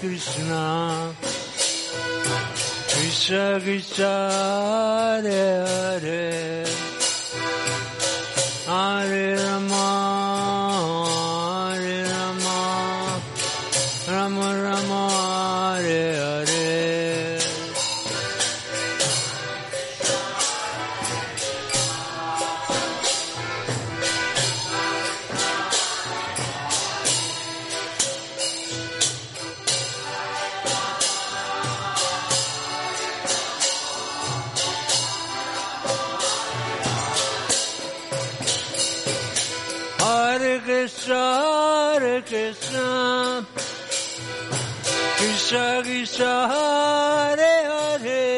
Krishna, Krishna Krishna Hare Hare, Hare Rama, Hare Rama, Rama Rama Hare Hare. Hare Krishna, Krishna Krishna Hare Hare,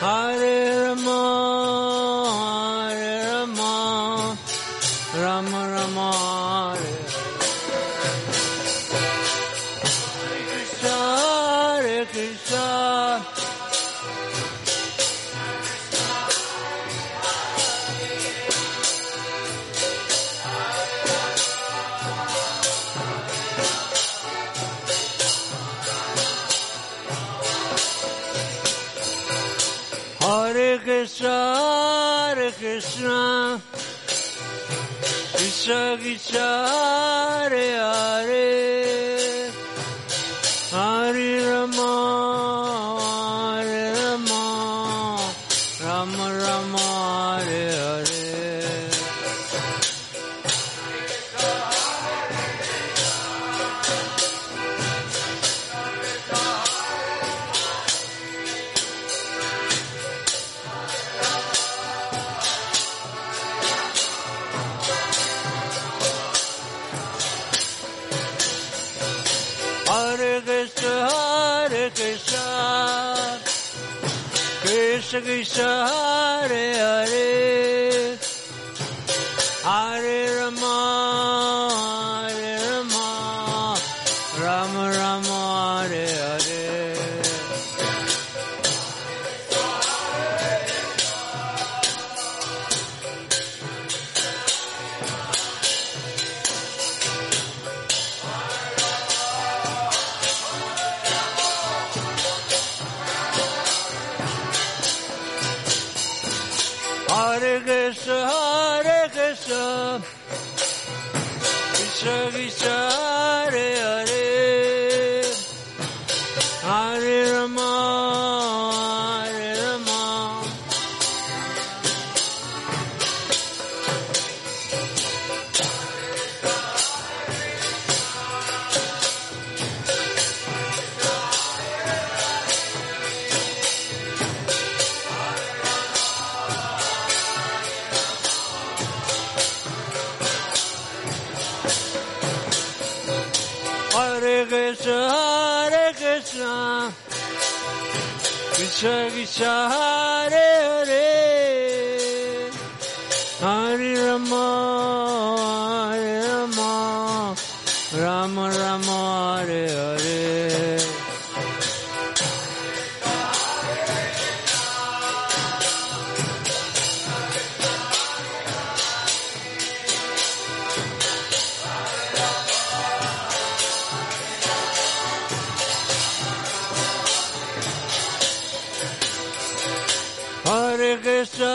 Hare Rama, Hare Rama, Rama Rama Hare. Hare Krishna, Hare Krishna, Hare Krishna, Krishna Krishna Hare Hare, Hare Rama, Hare Rama, Rama Rama Hare Hare. Krishna Krishna Hare Hare, Hare Rama, Hare Rama, Rama Rama Hare Hare. Hare Krishna,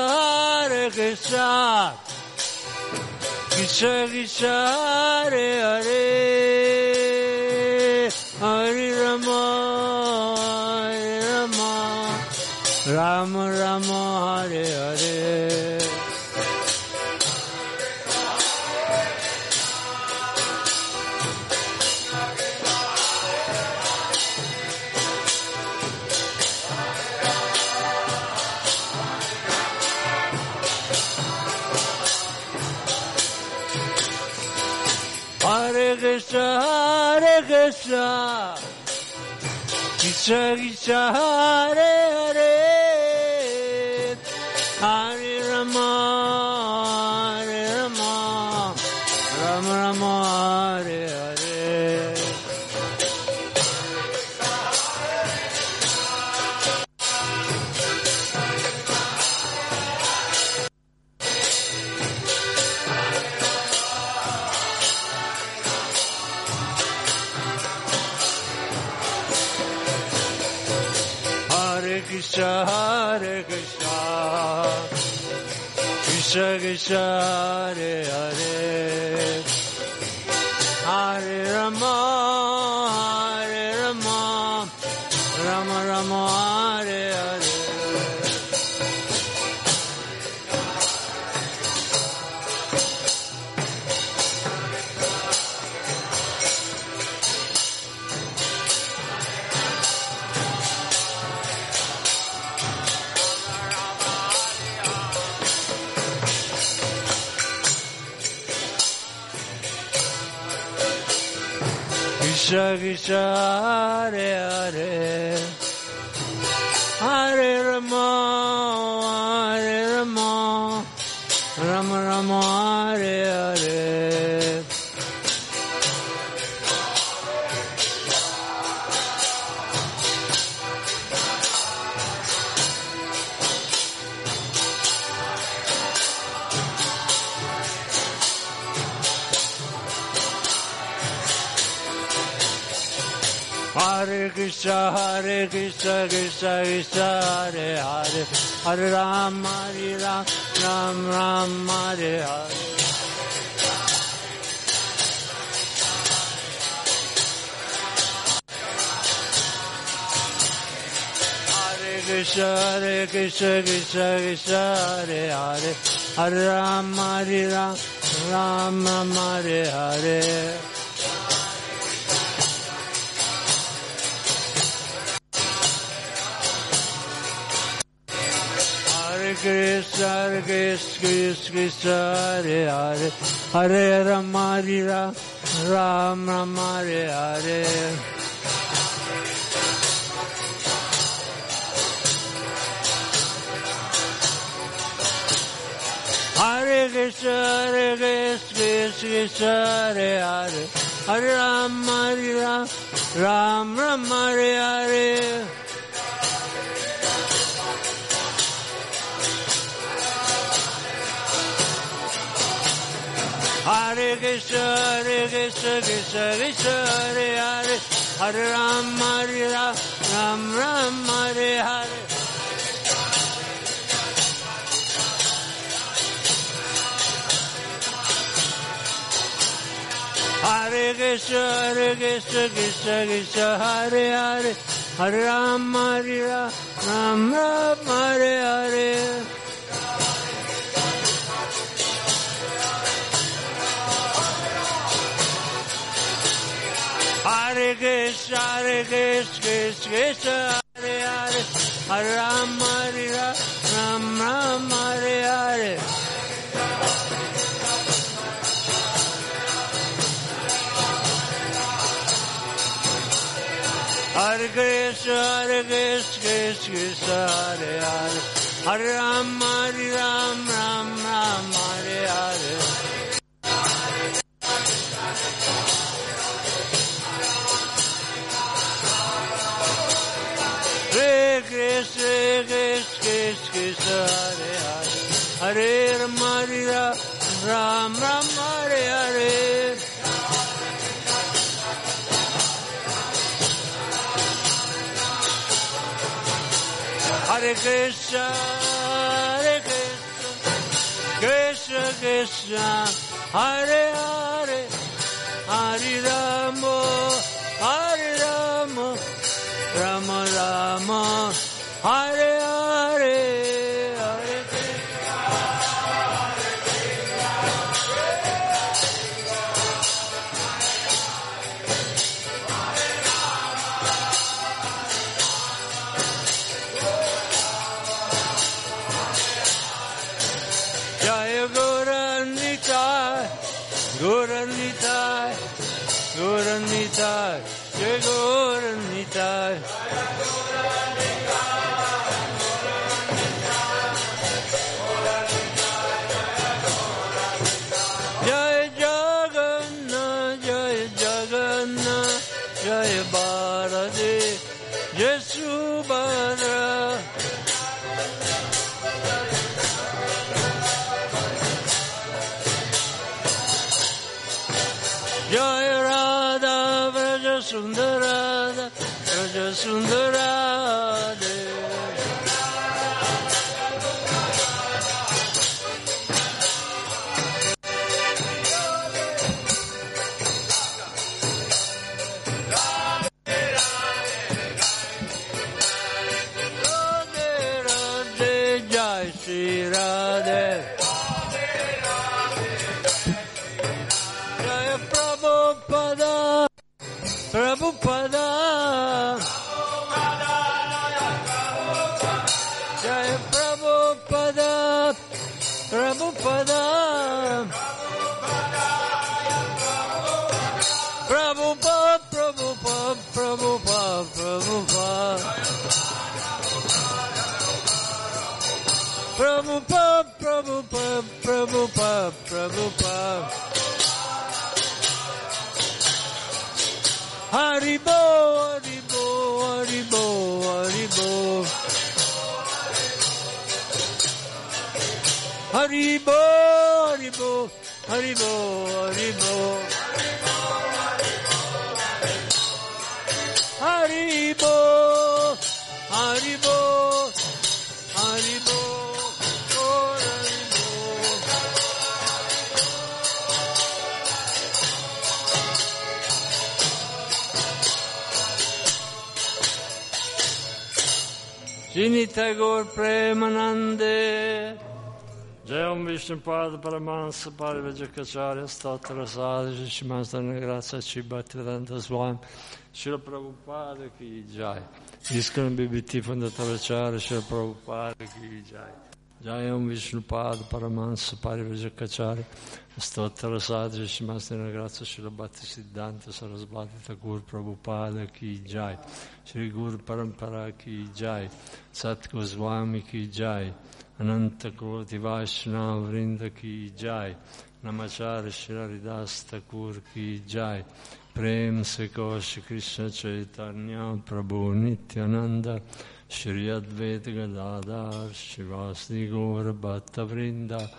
Krishna Krishna Hare Hare, Hare Rama, Hare Rama. Hare Krishna, Krishna Krishna Hare Hare, Hare Rama, Hare Rama, Rama Rama Hare Hare. Hare Krishna, Krishna Krishna Hare Hare, Hare Rama, Hare Rama, Rama Rama Hare Hare. Hare Krishna, Krishna Krishna Hare Hare, Hare Rama, Hare Rama, Rama Rama Hare Hare. Krishna, Hare Krishna, Krishna Krishna, Hare Hare, Hare Rama, Hare Rama, Rama Rama, Hare Hare. Krishna Krishna Hare Hare, Hare Rama, Hare Rama, Rama Rama Hare Hare. Hare Krishna, Hare Krishna, Krishna Krishna, Hare Hare, Hare Rama, Hare Rama, Rama Rama, Hare Hare. Hare Krishna, Hare Krishna, Krishna Krishna, Hare Hare, Hare Rama, Hare Rama, Rama Rama, Hare Hare. Krishna Krishna Krishna Hare Hare, Hare Rama Rama Rama Hare Hare. Hare Krishna Krishna Krishna Hare Hare, Hare Rama Rama Rama Hare Hare. Hare Krishna, Hare Krishna, Krishna Krishna, Hare Hare, Hare Rama, Hare Rama, Rama Rama, Hare Hare. Hare Krishna, Hare Krishna, Krishna Krishna, Hare Hare, Hare Rama, Hare Rama, Rama Rama, Hare Hare. Hare Krishna, Hare Krishna, Krishna Hare Hare, Hare Rama, Hare Rama, Rama Rama, Hare Hare. Hare Krishna, Hare Krishna, Krishna Hare Hare, Hare Rama, Hare Rama, Rama Rama, Hare Hare. Krishna Krishna Krishna Hare Hare, Hare Rama Rama Rama Rama Hare Hare. Hare Krishna Hare Krishna Krishna Krishna Hare Hare, Hare Rama Hare Rama Rama Rama Hare Hare, Hare Krishna, Hare Krishna, Krishna Krishna, Hare Rama. Jaya Goranitha, Goranitha, Goranitha, Jaya Goranitha. Subhadra, Jai Radha Vraja Sundara, Vraja Sundara. Shri Radhe, Jai Prabhupada, Prabhupada, Jai Prabhupada, Prabhupada, Prabhupada, Prabhupada, Prabhupada, Prabhupada. Prabhupada, Prabhupada, Prabhupada, Prabhupada. Haribo, Haribo, Haribo, Haribo. Haribo, Haribo, Haribo, Haribo. Haribo, Haribo, Haribo. Jini Tagore Premanande Jayam Vishnupada Paramahansa Parivajakacharya Statra Sadhya Shimastana Grazia Cibatidanta Swami Śrīla Prabhupāda Ki Jai Iskcon BBT Fondatoracharya Śrīla Prabhupāda Ki Jai Jayam Vishnupada Paramahansa Parivajakacharya Statra Sadhya Shimastana Grazia Śrīla Bhaktisiddhanta Saraswati Tagore Prabhupāda Ki Jai Shri Guru Parampara Ki Jai, Sat Goswami Ki Jai, Ananta Koti Vaishnava Vrinda Ki Jai, Namacharya Shri Haridas Thakur Ki Jai, Prem Se Koshi Krishna Chaitanya Prabhu Nityananda, Shri Advaita Gadadhar Shivasdi Gaura Bhatta Vrinda,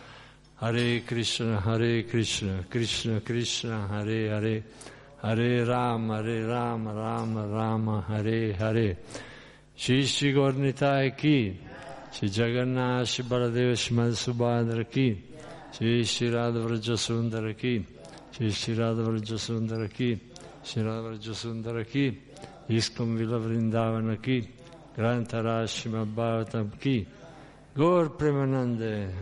Hare Krishna, Krishna Krishna, Hare Hare, Hare Rama, Hare Rama, Rama Rama, Hare Hare. Shri Shri Gornitai Ki, Shri Jagannath, Shri Baladeva, Shri Subhadra Ki, Shri Shri Radha Vrajasundara Ki, Shri Shri Radha Vrajasundara Ki, Shri Radha Vrajasundara Ki, Iskcon Vila Vrindavana Ki, Grantara Śrīmad Bhagavatam Ki, Gaur Premanande.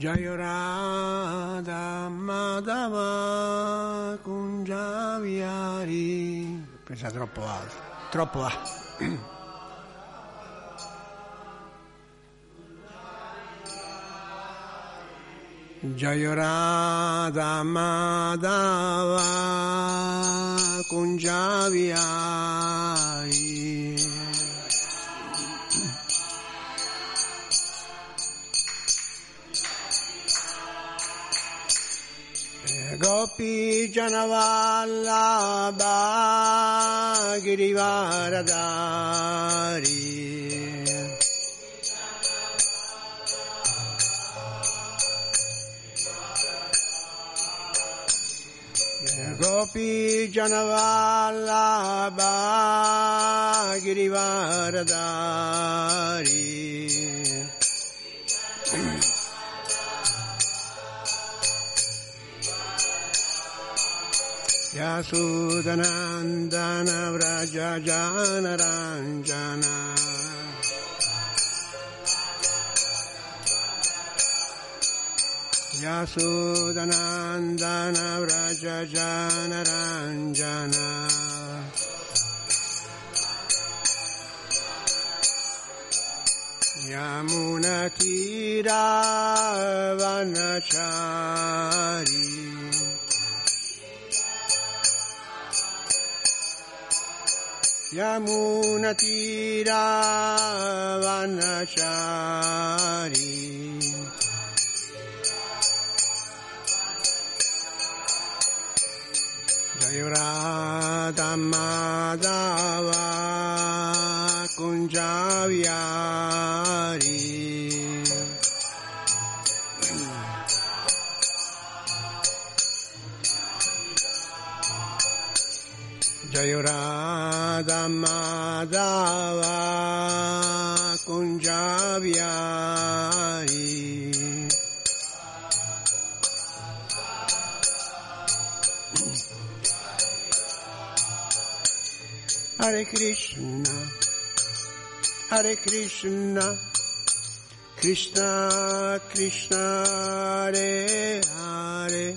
Jaya Radha Madhava Kunja Vihari. Pensa troppo alto, troppo alto. Jaya Radha Madhava Kunja Vihari. Gopi Janavallabha Girivaradhari Gopi Janavallabha Girivaradhari Yasudanandana Vrajajana Ranjana Yasudanandana Vrajajana Ranjana Yamunatira Vanachari Yamunatiravanachari Jayurada Madhava Kunjaviyari Jayo Radha Madhava Kunjavyai Hare Krishna, Hare Krishna, Krishna Krishna, Hare Hare,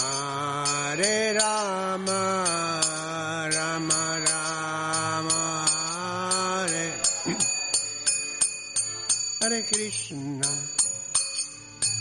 Hare Rama, Rama Rama, Hare Hare Krishna,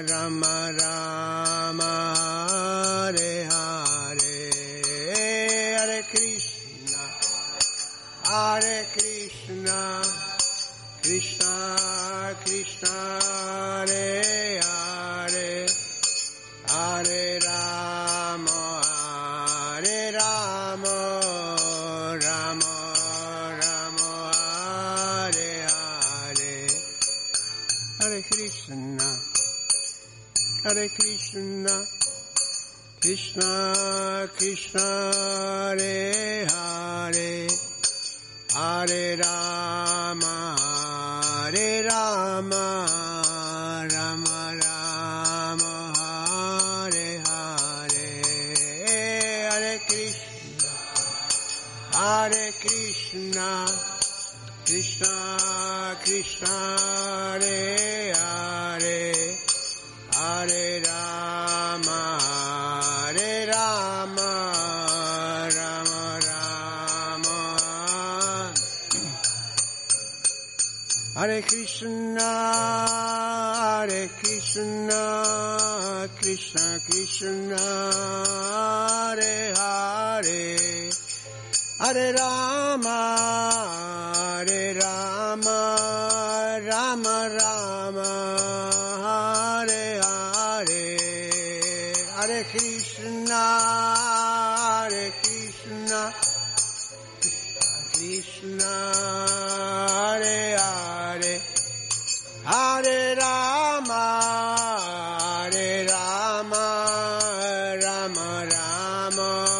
Rama Rama, Hare Hare, Hare Krishna, Hare Krishna, Krishna Krishna, Hare Hare, Hare Rama, Hare Rama, Rama Rama, Hare Hare, Hare Krishna, Hare Krishna, Krishna Krishna, Hare Hare, Hare Rama, Hare Rama, Rama Rama, Hare Hare, Hare Krishna, Hare Krishna, Krishna Krishna, Hare Hare, Hare Rama,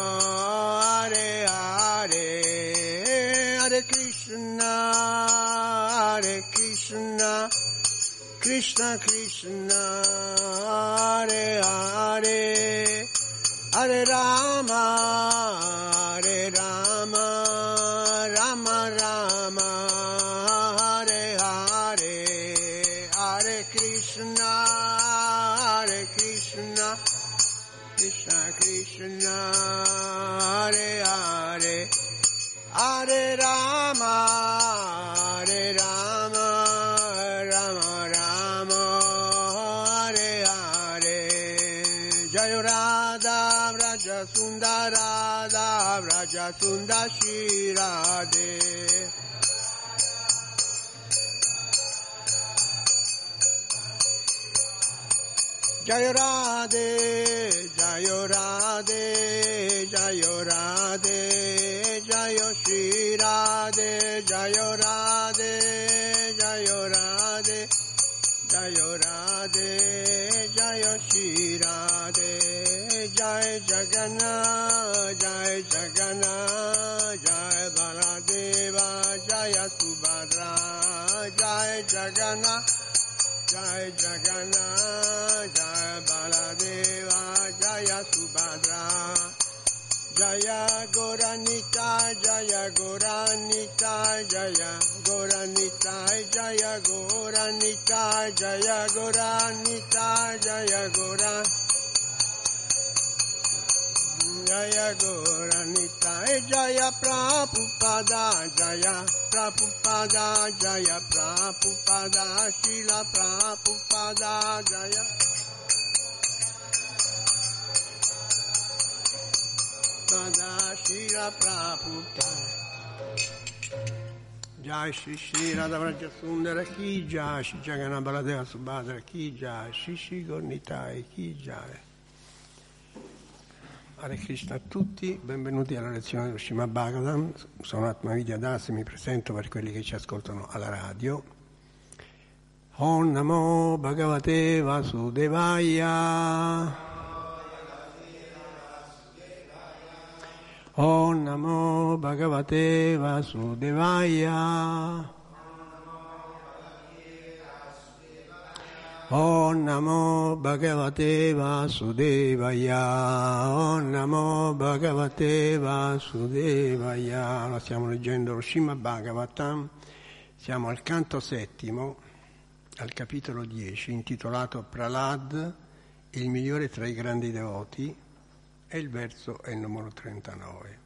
Hare Rama, Rama Rama, Hare Krishna, Hare Krishna, Krishna Krishna, Hare Hare, Hare Rama, Hare Rama, Rama Rama, Hare Hare, Hare Krishna, Hare Krishna, Krishna, Hare Hare, Hare Rama, Hare Rama, Rama Rama, Hare Hare, Hare Krishna, Hare Krishna, Krishna Krishna, Hare Hare, Hare Rama, Hare Rama, Rama Rama, Hare Hare, Hare Krishna, Hare Krishna, Krishna Krishna, Hare Hare, Hare Rama, Hare Rama, Rama Rama, Hare Hare, Jaya Radha Vraja Sundara, Radha Vraja Sundara Shri Radhe, Jaya Radhe, Jaya Radhe, Jaya Radhe, Jaya Shri Radhe, Jaya Radhe, Jaya Radhe, Jayo Radhe, Jayo Shri Radhe, Jai Jagannath, Jai Jagannath, Jai Baladeva, Jaya Subhadra, Jai Jagannath, Jai Jagannath, Jai Baladeva, Jaya Subhadra. Jaya Goranita, Jaya Goranita, Jaya Goranita, Jaya Goranita, Jaya Goranita, Jaya Goran, Jaya Goranita, Jaya Prabhupada, Jaya Prabhupada, Jaya Prabhupada, Śrīla Prabhupada, Jaya. Śrīla Prabhupāda Jai Shri Shri Radha Vraja Sundara Ki Jai Shri Jagannath Baladeva Subhadra Ki Jai Shri Shri Gornitai Ki Jai. Hare Krishna a tutti, benvenuti alla lezione dello Śrīmad Bhagavatam. Sono Atma Vidya Das e mi presento per quelli che ci ascoltano alla radio. Om Namo Bhagavate Vasudevaya. Om Namo Bhagavate Vasudevaya. Om Namo Bhagavate Vasudevaya. Om Namo Bhagavate Vasudevaya. Allora, stiamo leggendo lo Śrīmad Bhagavatam. Siamo al canto settimo, al capitolo 10, intitolato Prahlāda, il migliore tra i grandi devoti. E il verso è il numero 39.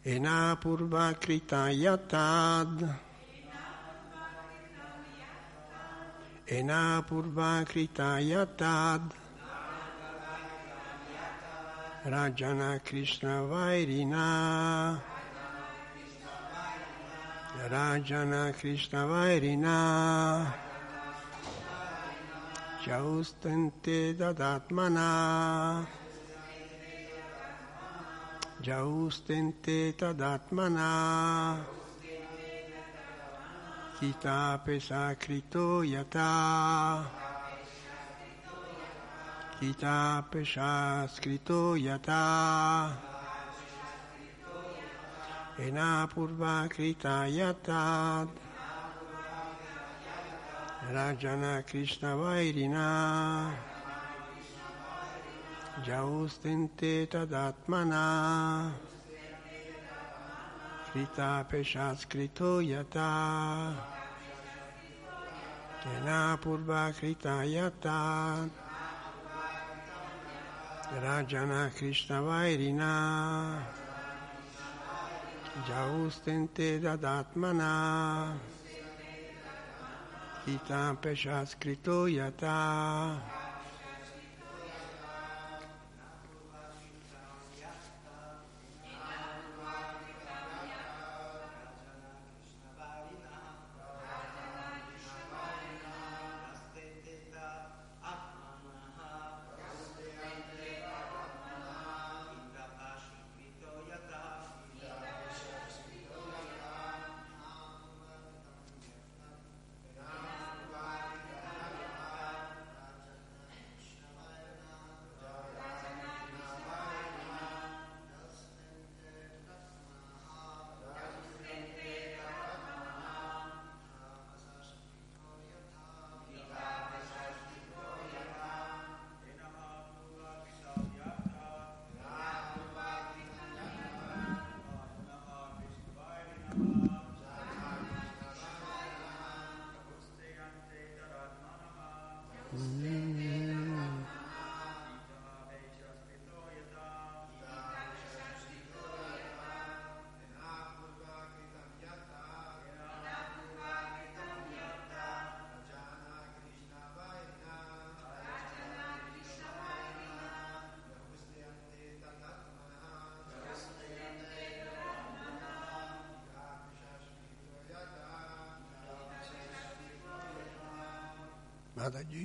Ena purva kritayatad. Ena purva kritayatad. Rajana Krishna Vairina. Rajana Krishna Vairina. Jaustante dadatmana. Jaustente tadatmana, kita pesa krito yata, kita pesa skrito yata, ena purva krita yata, rajana krishna vairina. Jaustente tadatmana, krita pesha skrito yata, ena purva krita yata, rajana krishna vairina, jaustente tadatmana, krita pesha skrito yata. Mataji.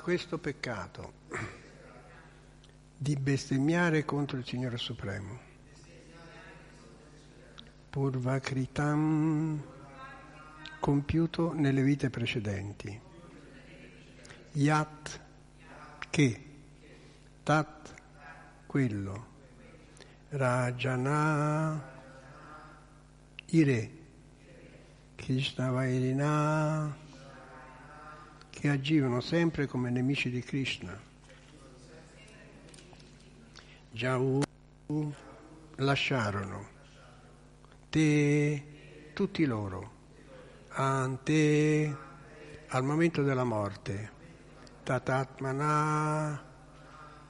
Questo peccato di bestemmiare contro il Signore Supremo, purvakritam, compiuto nelle vite precedenti, yat, che, tat, quello, rajana, i re, krishnavairina, che agivano sempre come nemici di Krishna. Jau, lasciarono. Te, tutti loro. Ante, al momento della morte. Tatatmana,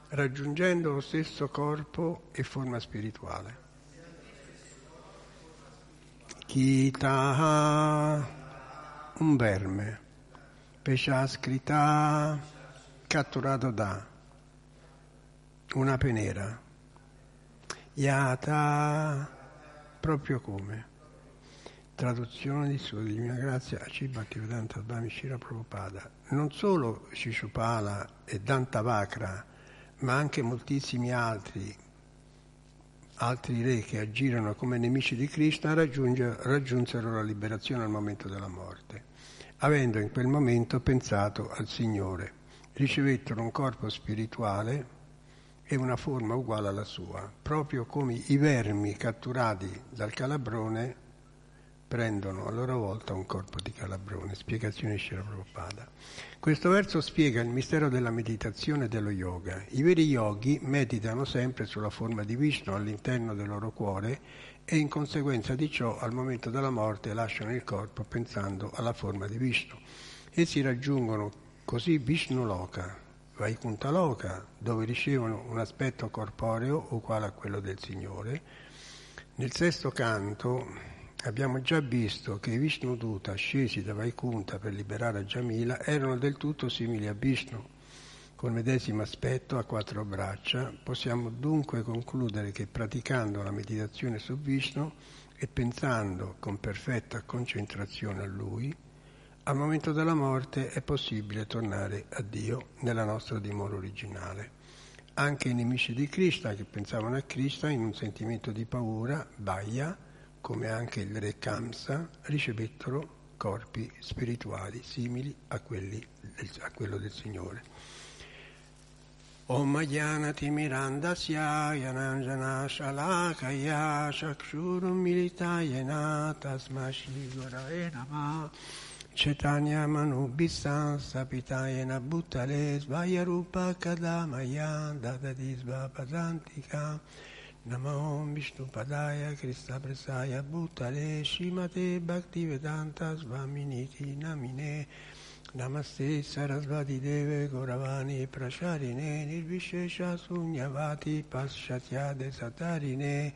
raggiungendo lo stesso corpo e forma spirituale. Kita, un verme. Pesciascrita, catturato da una penera. Yata, proprio come. Traduzione di Sua Divina Grazia a Bhaktivedanta Swami Śrīla Prabhupāda. Non solo Shishupala e Dantavakra, ma anche moltissimi altri re che agirono come nemici di Krishna raggiunsero la liberazione al momento della morte. Avendo in quel momento pensato al Signore, ricevettero un corpo spirituale e una forma uguale alla sua, proprio come i vermi catturati dal calabrone prendono a loro volta un corpo di calabrone. Spiegazione di Śrīla Prabhupāda. Questo verso spiega il mistero della meditazione e dello yoga. I veri yogi meditano sempre sulla forma di Vishnu all'interno del loro cuore e in conseguenza di ciò al momento della morte lasciano il corpo pensando alla forma di Vishnu e si raggiungono così Vishnuloka, Vaikuntaloka, dove ricevono un aspetto corporeo uguale a quello del Signore. Nel sesto canto abbiamo già visto che i Vishnuduta ascesi da Vaikunta per liberare Jamila erano del tutto simili a Vishnu, col medesimo aspetto a quattro braccia. Possiamo dunque concludere che praticando la meditazione su Vishnu e pensando con perfetta concentrazione a Lui, al momento della morte è possibile tornare a Dio nella nostra dimora originale. Anche i nemici di Krishna che pensavano a Krishna in un sentimento di paura, Baya, come anche il re Kamsa, ricevettero corpi spirituali simili a quello del Signore. Om Ayanati Mirandasya Yananjana Shalakaya Shakshurum Militayena Tasma Shigurae Namah Chaitanya Manubhissan Sapitayena Bhuttale Svayarupa Kadamaya Dadadisva Padantika Namo Vishnu Padaya Krista Presaya Bhuttale Shimate Bhaktivedanta Svaminiti Namine Namaste Sarasvati Deve Goravani Prasharine Nirvishesha Sunyavati Paschatyade Satarine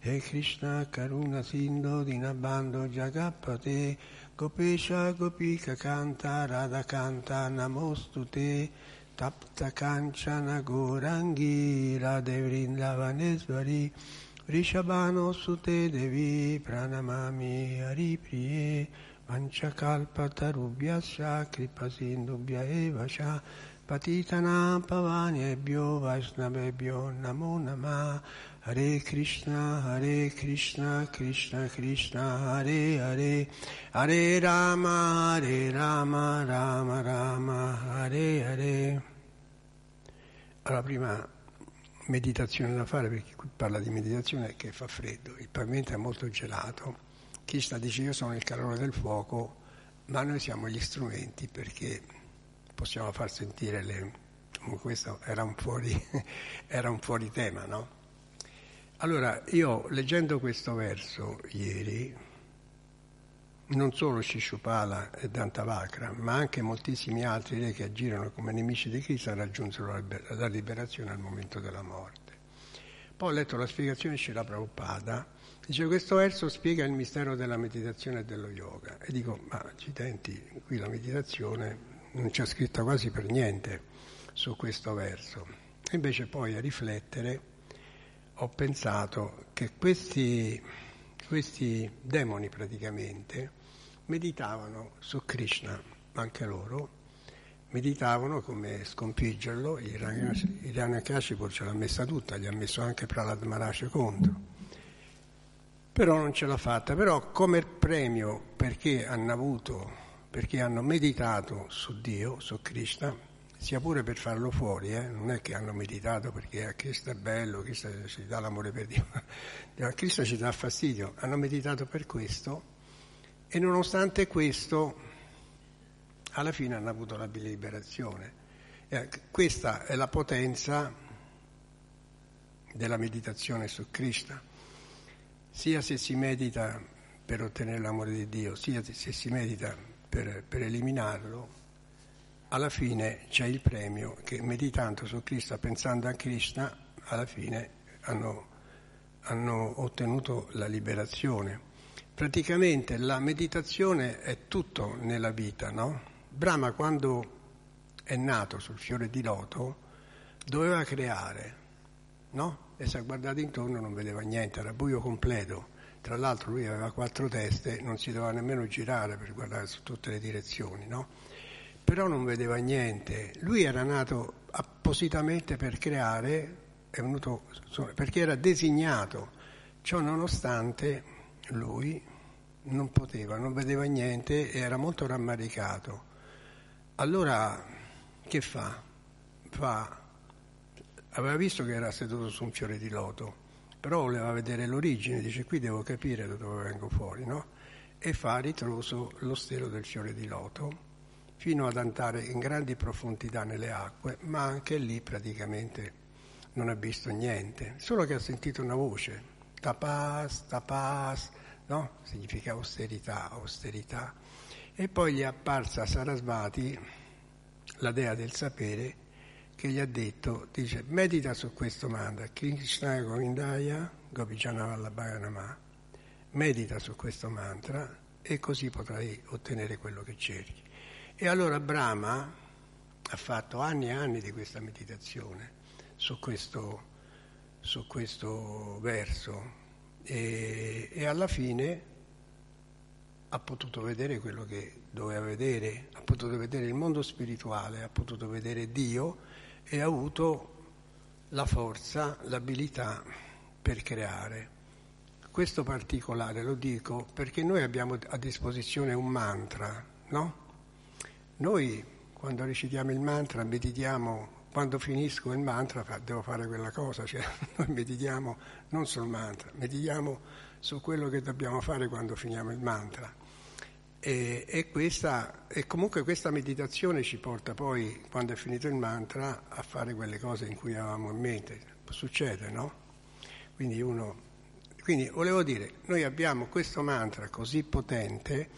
He Krishna Karuna Sindo Dinabando Jagapate Gopesha Gopika Kanta Radha Kanta Namostute Tapta Kanchana Gorangi Radhe Vrindavanesvari Rishabano Sute Devi Pranamami Haripriye Vanchakalpatarubhyasya Kripasindubhya Evasya Patitana Pavanebhyo Vaishnavebhyo Namo Namah Hare Krishna, Krishna Krishna, Hare Hare, Hare Rama, Rama Rama, Hare Hare. Allora, prima meditazione da fare, perché qui parla di meditazione che fa freddo, il pavimento è molto gelato. Krishna dice: io sono il calore del fuoco, ma noi siamo gli strumenti perché possiamo far sentire le... Questo era un fuori tema, no? Allora, io leggendo questo verso ieri, non solo Shishupala e Dantavakra, ma anche moltissimi altri re che agirono come nemici di Krishna raggiunsero la liberazione al momento della morte. Poi ho letto la spiegazione di Śrīla Prabhupāda, dice questo verso spiega il mistero della meditazione e dello yoga. E dico, ma accidenti, qui la meditazione non c'è scritta quasi per niente su questo verso. E invece poi a riflettere ho pensato che questi demoni praticamente meditavano su Krishna anche loro, meditavano come sconfiggerlo. Hiranyakashipu ce l'ha messa tutta, gli ha messo anche Prahlāda Mahārāja contro, però non ce l'ha fatta. Però come premio, perché hanno meditato su Dio, su Krishna, sia pure per farlo fuori, non è che hanno meditato perché a Krishna è bello, Krishna ci dà l'amore per Dio, a Krishna ci dà fastidio, hanno meditato per questo, e nonostante questo alla fine hanno avuto la liberazione. Questa è la potenza della meditazione su Krishna, sia se si medita per ottenere l'amore di Dio, sia se si medita per eliminarlo. Alla fine c'è il premio che, meditando su Krishna, pensando a Krishna, alla fine hanno ottenuto la liberazione. Praticamente la meditazione è tutto nella vita, no? Brahma, quando è nato sul fiore di loto, doveva creare, no? E si è guardato intorno, non vedeva niente, era buio completo. Tra l'altro lui aveva 4 teste, non si doveva nemmeno girare per guardare su tutte le direzioni, no? Però non vedeva niente. Lui era nato appositamente per creare, è venuto, perché era designato. Ciò nonostante lui non poteva, non vedeva niente e era molto rammaricato. Allora che fa? Aveva visto che era seduto su un fiore di loto, però voleva vedere l'origine, dice: qui devo capire da dove vengo fuori, no? E fa a ritroso lo stelo del fiore di loto fino ad andare in grandi profondità nelle acque, ma anche lì praticamente non ha visto niente, solo che ha sentito una voce: tapas, tapas, no? Significa austerità, austerità. E poi gli è apparsa Sarasvati, la dea del sapere, che gli ha detto, dice: medita su questo mantra, Krishna Govindaya Gopijana Vallabhayanama, medita su questo mantra e così potrai ottenere quello che cerchi. E allora Brahma ha fatto anni e anni di questa meditazione su questo verso e alla fine ha potuto vedere quello che doveva vedere, ha potuto vedere il mondo spirituale, ha potuto vedere Dio e ha avuto la forza, l'abilità per creare. Questo particolare lo dico perché noi abbiamo a disposizione un mantra, no? Noi quando recitiamo il mantra meditiamo, quando finisco il mantra devo fare quella cosa, cioè noi meditiamo non sul mantra, meditiamo su quello che dobbiamo fare quando finiamo il mantra. E comunque questa meditazione ci porta poi, quando è finito il mantra, a fare quelle cose in cui avevamo in mente. Succede, no? Quindi volevo dire, noi abbiamo questo mantra così potente,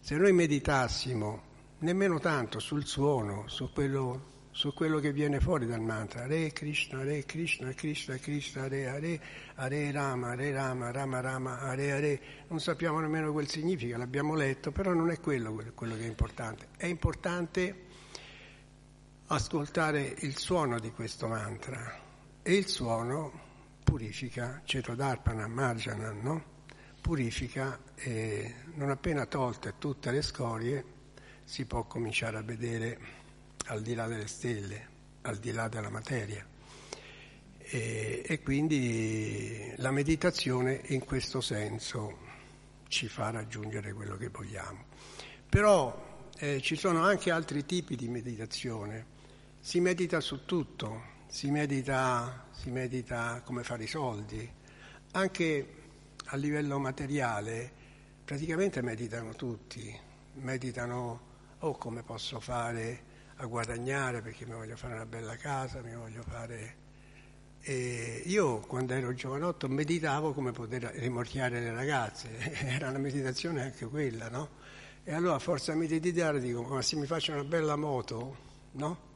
se noi meditassimo nemmeno tanto sul suono, su quello che viene fuori dal mantra, Hare Krishna, Krishna Krishna, Hare Hare, Hare Rama, Rama Rama, Hare Hare, non sappiamo nemmeno quel significa, l'abbiamo letto, però non è quello che è importante. È importante ascoltare il suono di questo mantra, e il suono purifica, Cetodarpana, Marjana, no? Purifica, e non appena tolte tutte le scorie si può cominciare a vedere al di là delle stelle, al di là della materia, e quindi la meditazione in questo senso ci fa raggiungere quello che vogliamo. Però ci sono anche altri tipi di meditazione, si medita su tutto, si medita come fare i soldi, anche a livello materiale praticamente meditano tutti, meditano come posso fare a guadagnare, perché mi voglio fare una bella casa, mi voglio fare... E io quando ero giovanotto meditavo come poter rimorchiare le ragazze, era una meditazione anche quella, no? E allora a forza di meditare dico: ma se mi faccio una bella moto, no?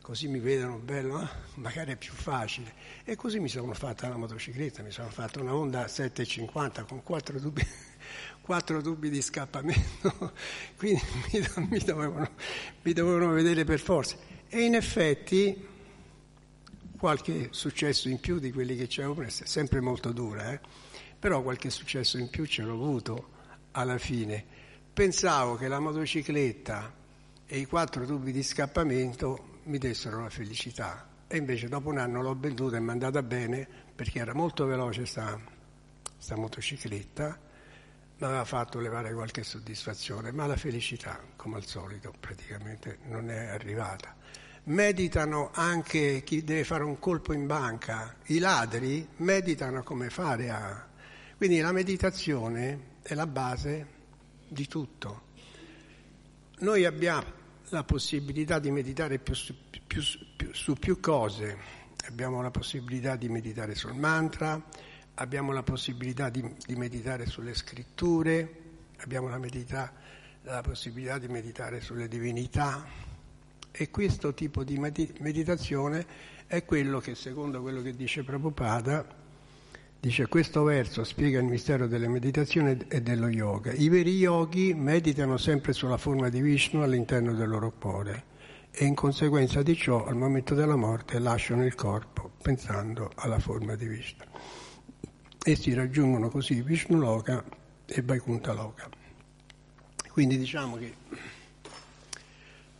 Così mi vedono bello, no? Magari è più facile. E così mi sono fatta la motocicletta, mi sono fatta una Honda 750 con 4 tubi di scappamento, quindi mi dovevano vedere per forza. E in effetti qualche successo in più di quelli che c'avevo preso, sempre molto dura, però qualche successo in più ce l'ho avuto alla fine. Pensavo che la motocicletta e i 4 tubi di scappamento mi dessero la felicità. E invece dopo un anno l'ho venduta e mi è andata bene, perché era molto veloce sta motocicletta, mi aveva fatto levare qualche soddisfazione, ma la felicità, come al solito, praticamente non è arrivata. Meditano anche chi deve fare un colpo in banca, i ladri meditano come fare a... Quindi la meditazione è la base di tutto. Noi abbiamo la possibilità di meditare su più cose, abbiamo la possibilità di meditare sul mantra, abbiamo la possibilità di meditare sulle scritture, abbiamo la possibilità di meditare sulle divinità, e questo tipo di meditazione è quello che, secondo quello che dice Prabhupada, dice questo verso, spiega il mistero delle meditazioni e dello yoga. I veri yogi meditano sempre sulla forma di Vishnu all'interno del loro cuore e in conseguenza di ciò al momento della morte lasciano il corpo pensando alla forma di Vishnu e si raggiungono così Vishnuloka e Vaikuntaloka. Quindi diciamo che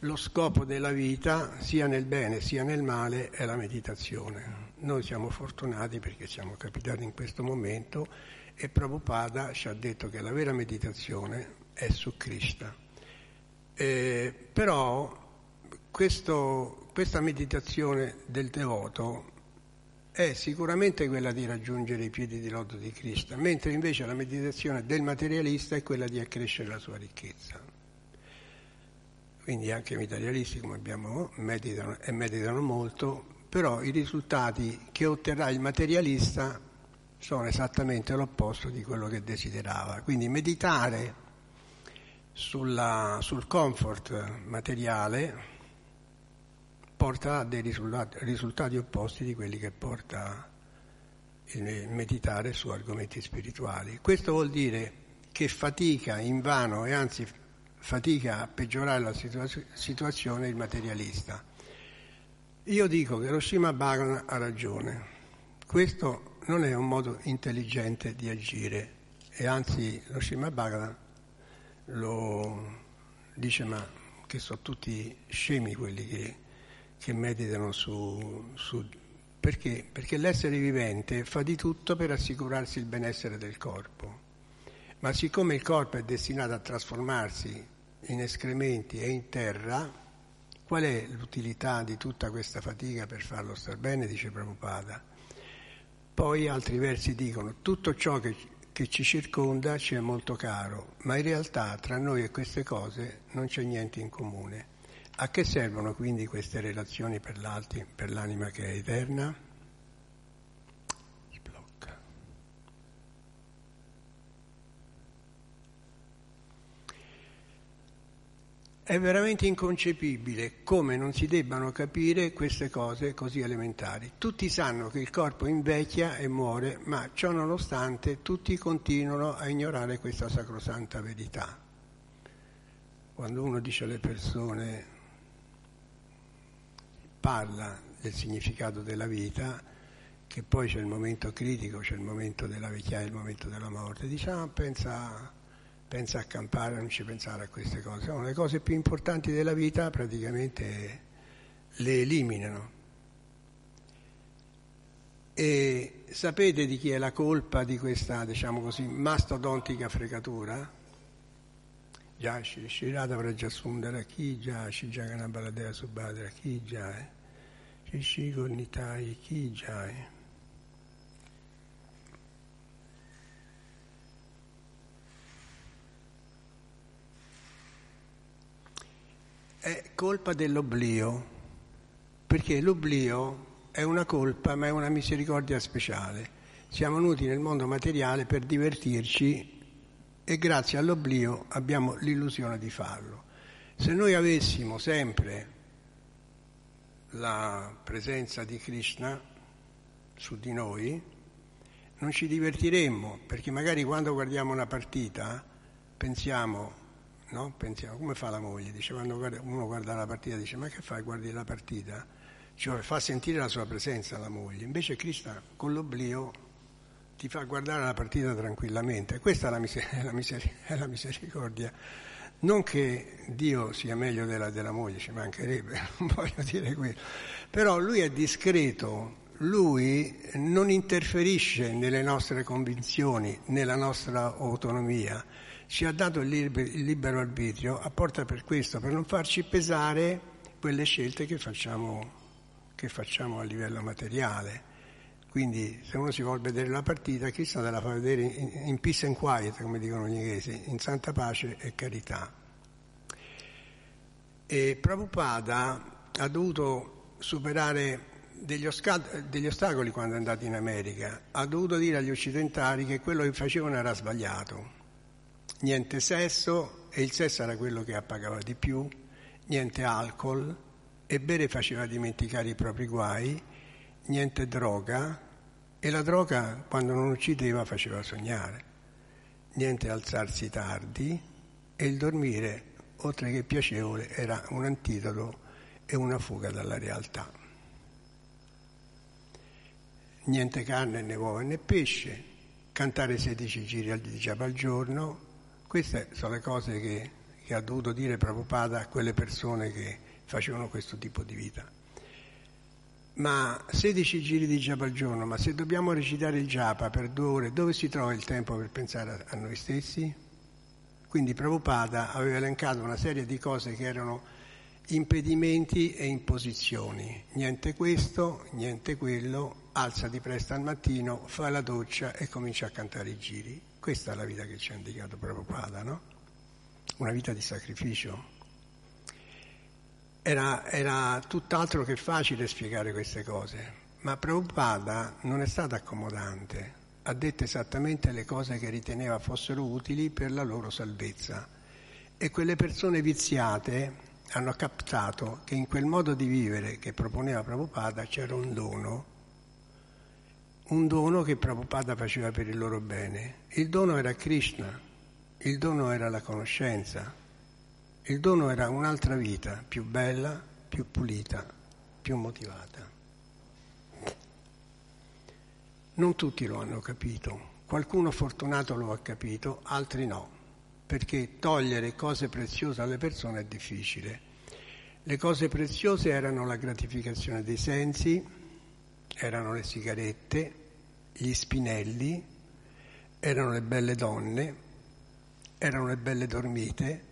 lo scopo della vita, sia nel bene sia nel male, è la meditazione. Noi siamo fortunati perché siamo capitati in questo momento e Prabhupada ci ha detto che la vera meditazione è su Krishna. Però questa meditazione del devoto è sicuramente quella di raggiungere i piedi di loto di Krishna, mentre invece la meditazione del materialista è quella di accrescere la sua ricchezza. Quindi anche i materialisti, come abbiamo, meditano molto, però i risultati che otterrà il materialista sono esattamente l'opposto di quello che desiderava. Quindi meditare sul comfort materiale porta a dei risultati opposti di quelli che porta il meditare su argomenti spirituali. Questo vuol dire che fatica invano, e anzi fatica a peggiorare la situazione il materialista. Io dico che lo Śrīmad Bhagavatam ha ragione, questo non è un modo intelligente di agire, e anzi lo Śrīmad Bhagavatam lo dice, ma che sono tutti scemi quelli che meditano su... Perché? Perché l'essere vivente fa di tutto per assicurarsi il benessere del corpo, ma siccome il corpo è destinato a trasformarsi in escrementi e in terra, qual è l'utilità di tutta questa fatica per farlo star bene, dice Prabhupada. Poi altri versi dicono, tutto ciò che ci circonda ci è molto caro, ma in realtà tra noi e queste cose non c'è niente in comune. A che servono quindi queste relazioni per l'anima che è eterna? Sblocca. È veramente inconcepibile come non si debbano capire queste cose così elementari. Tutti sanno che il corpo invecchia e muore, ma ciò nonostante tutti continuano a ignorare questa sacrosanta verità. Quando uno dice alle persone, parla del significato della vita, che poi c'è il momento critico, c'è il momento della vecchiaia, il momento della morte, diciamo, pensa a campare, non ci pensare a queste cose. No, le cose più importanti della vita praticamente le eliminano. E sapete di chi è la colpa di questa, diciamo così, mastodontica fregatura? Giaci, Radha Vrajasundara, chi giaci, Jagannath Baladeva Subhadra, chi giaci, Shishi Gornitai, chi giaci. È colpa dell'oblio, perché l'oblio è una colpa ma è una misericordia speciale. Siamo venuti nel mondo materiale per divertirci e grazie all'oblio abbiamo l'illusione di farlo. Se noi avessimo sempre la presenza di Krishna su di noi, non ci divertiremmo, perché magari quando guardiamo una partita pensiamo... No? Pensiamo, come fa la moglie? Dice, quando uno guarda la partita dice, ma che fai, guardi la partita? Cioè, fa sentire la sua presenza la moglie. Invece Krishna con l'oblio ti fa guardare la partita tranquillamente. Questa è la misericordia Non che Dio sia meglio della moglie, ci mancherebbe, non voglio dire quello. Però lui è discreto, lui non interferisce nelle nostre convinzioni, nella nostra autonomia. Ci ha dato il libero arbitrio, apporta per questo, per non farci pesare quelle scelte che facciamo a livello materiale. Quindi se uno si vuol vedere la partita, chissà, te la fa vedere in peace and quiet, come dicono gli inglesi, in santa pace e carità. E Prabhupada ha dovuto superare degli ostacoli quando è andato in America, ha dovuto dire agli occidentali che quello che facevano era sbagliato. Niente sesso, e il sesso era quello che appagava di più, niente alcol, e bere faceva dimenticare i propri guai, niente droga, e la droga quando non uccideva faceva sognare, niente alzarsi tardi, e il dormire, oltre che piacevole, era un antidoto e una fuga dalla realtà. Niente carne, né uova, né pesce, cantare 16 giri al japa al giorno. Queste sono le cose che ha dovuto dire Prabhupada a quelle persone che facevano questo tipo di vita. Ma 16 giri di japa al giorno, ma se dobbiamo recitare il japa per 2 ore, dove si trova il tempo per pensare a noi stessi? Quindi Prabhupada aveva elencato una serie di cose che erano impedimenti e imposizioni. Niente questo, niente quello, alzati presto al mattino, fa la doccia e comincia a cantare i giri. Questa è la vita che ci ha indicato Prabhupada, no? Una vita di sacrificio. Era tutt'altro che facile spiegare queste cose, ma Prabhupada non è stato accomodante, ha detto esattamente le cose che riteneva fossero utili per la loro salvezza. E quelle persone viziate hanno captato che in quel modo di vivere che proponeva Prabhupada c'era un dono che Prabhupada faceva per il loro bene. Il dono era Krishna, il dono era la conoscenza, il dono era un'altra vita, più bella, più pulita, più motivata. Non tutti lo hanno capito, qualcuno fortunato lo ha capito, altri no, perché togliere cose preziose alle persone è difficile. Le cose preziose erano la gratificazione dei sensi, erano le sigarette, gli spinelli, erano le belle donne, erano le belle dormite,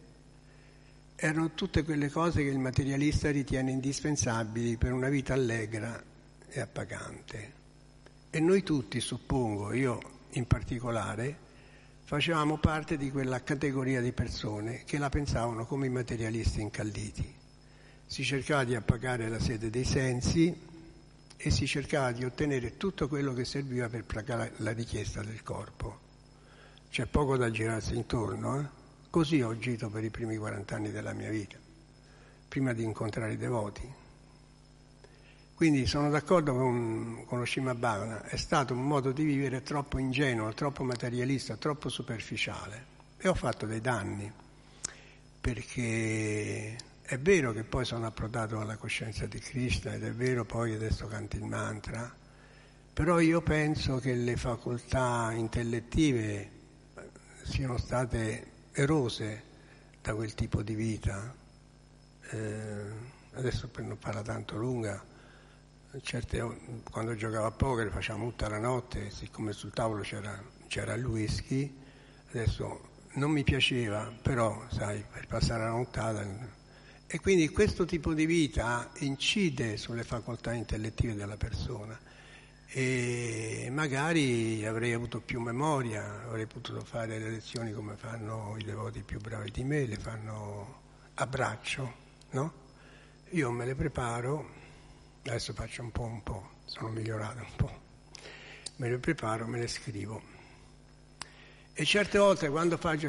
erano tutte quelle cose che il materialista ritiene indispensabili per una vita allegra e appagante. E noi tutti, suppongo, io in particolare, facevamo parte di quella categoria di persone che la pensavano come i materialisti incalliti. Si cercava di appagare la sede dei sensi e si cercava di ottenere tutto quello che serviva per placare la richiesta del corpo. C'è poco da girarsi intorno, eh? Così ho agito per i primi 40 anni della mia vita, prima di incontrare i devoti. Quindi sono d'accordo con lo Śrīmad Bhagavatam, è stato un modo di vivere troppo ingenuo, troppo materialista, troppo superficiale, e ho fatto dei danni, perché è vero che poi sono approdato alla coscienza di Krishna ed è vero poi adesso canto il mantra, però io penso che le facoltà intellettive siano state erose da quel tipo di vita. Adesso per non farla tanto lunga, quando giocavo a poker facevamo tutta la notte, siccome sul tavolo c'era il whisky, adesso non mi piaceva, però sai, per passare la nottata. E quindi questo tipo di vita incide sulle facoltà intellettive della persona, e magari avrei avuto più memoria, avrei potuto fare le lezioni come fanno i devoti più bravi di me, le fanno a braccio, no? Io me le preparo, adesso faccio un po', sono migliorato un po', me le preparo, me le scrivo. E certe volte quando faccio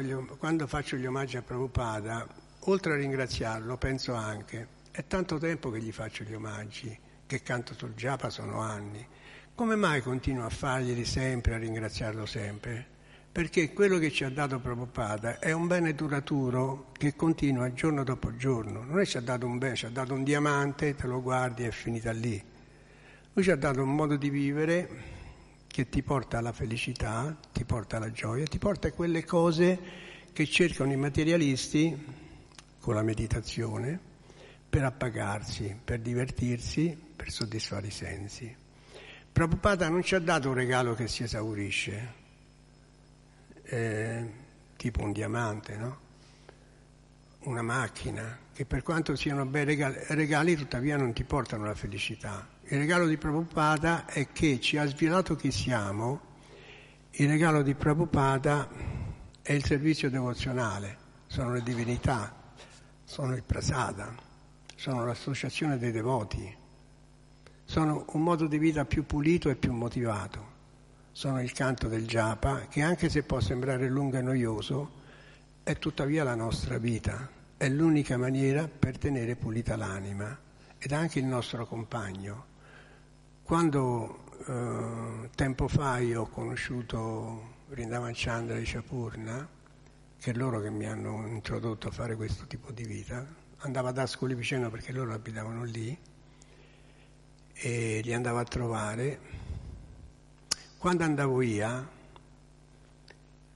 gli omaggi a Prabhupada, oltre a ringraziarlo, penso anche, è tanto tempo che gli faccio gli omaggi, che canto sul japa sono anni, come mai continuo a farglieli sempre, a ringraziarlo sempre? Perché quello che ci ha dato Prabhupada è un bene duraturo che continua giorno dopo giorno. Non è ci ha dato un bene, ci ha dato un diamante, te lo guardi e è finita lì. Lui ci ha dato un modo di vivere che ti porta alla felicità, ti porta alla gioia, ti porta a quelle cose che cercano i materialisti con la meditazione per appagarsi, per divertirsi, per soddisfare i sensi. Prabhupada non ci ha dato un regalo che si esaurisce, tipo un diamante, no? Una macchina, che per quanto siano bei regali tuttavia non ti portano alla felicità. Il regalo di Prabhupada è che ci ha svelato chi siamo. Il regalo di Prabhupada è il servizio devozionale, sono le divinità, sono il prasada, sono l'associazione dei devoti, sono un modo di vita più pulito e più motivato, sono il canto del japa, che anche se può sembrare lungo e noioso, è tuttavia la nostra vita, è l'unica maniera per tenere pulita l'anima ed anche il nostro compagno. Quando tempo fa io ho conosciuto Brindavan Chandra e Ciapurna, che è loro che mi hanno introdotto a fare questo tipo di vita, andavo ad Ascoli Piceno perché loro abitavano lì e li andavo a trovare. Quando andavo via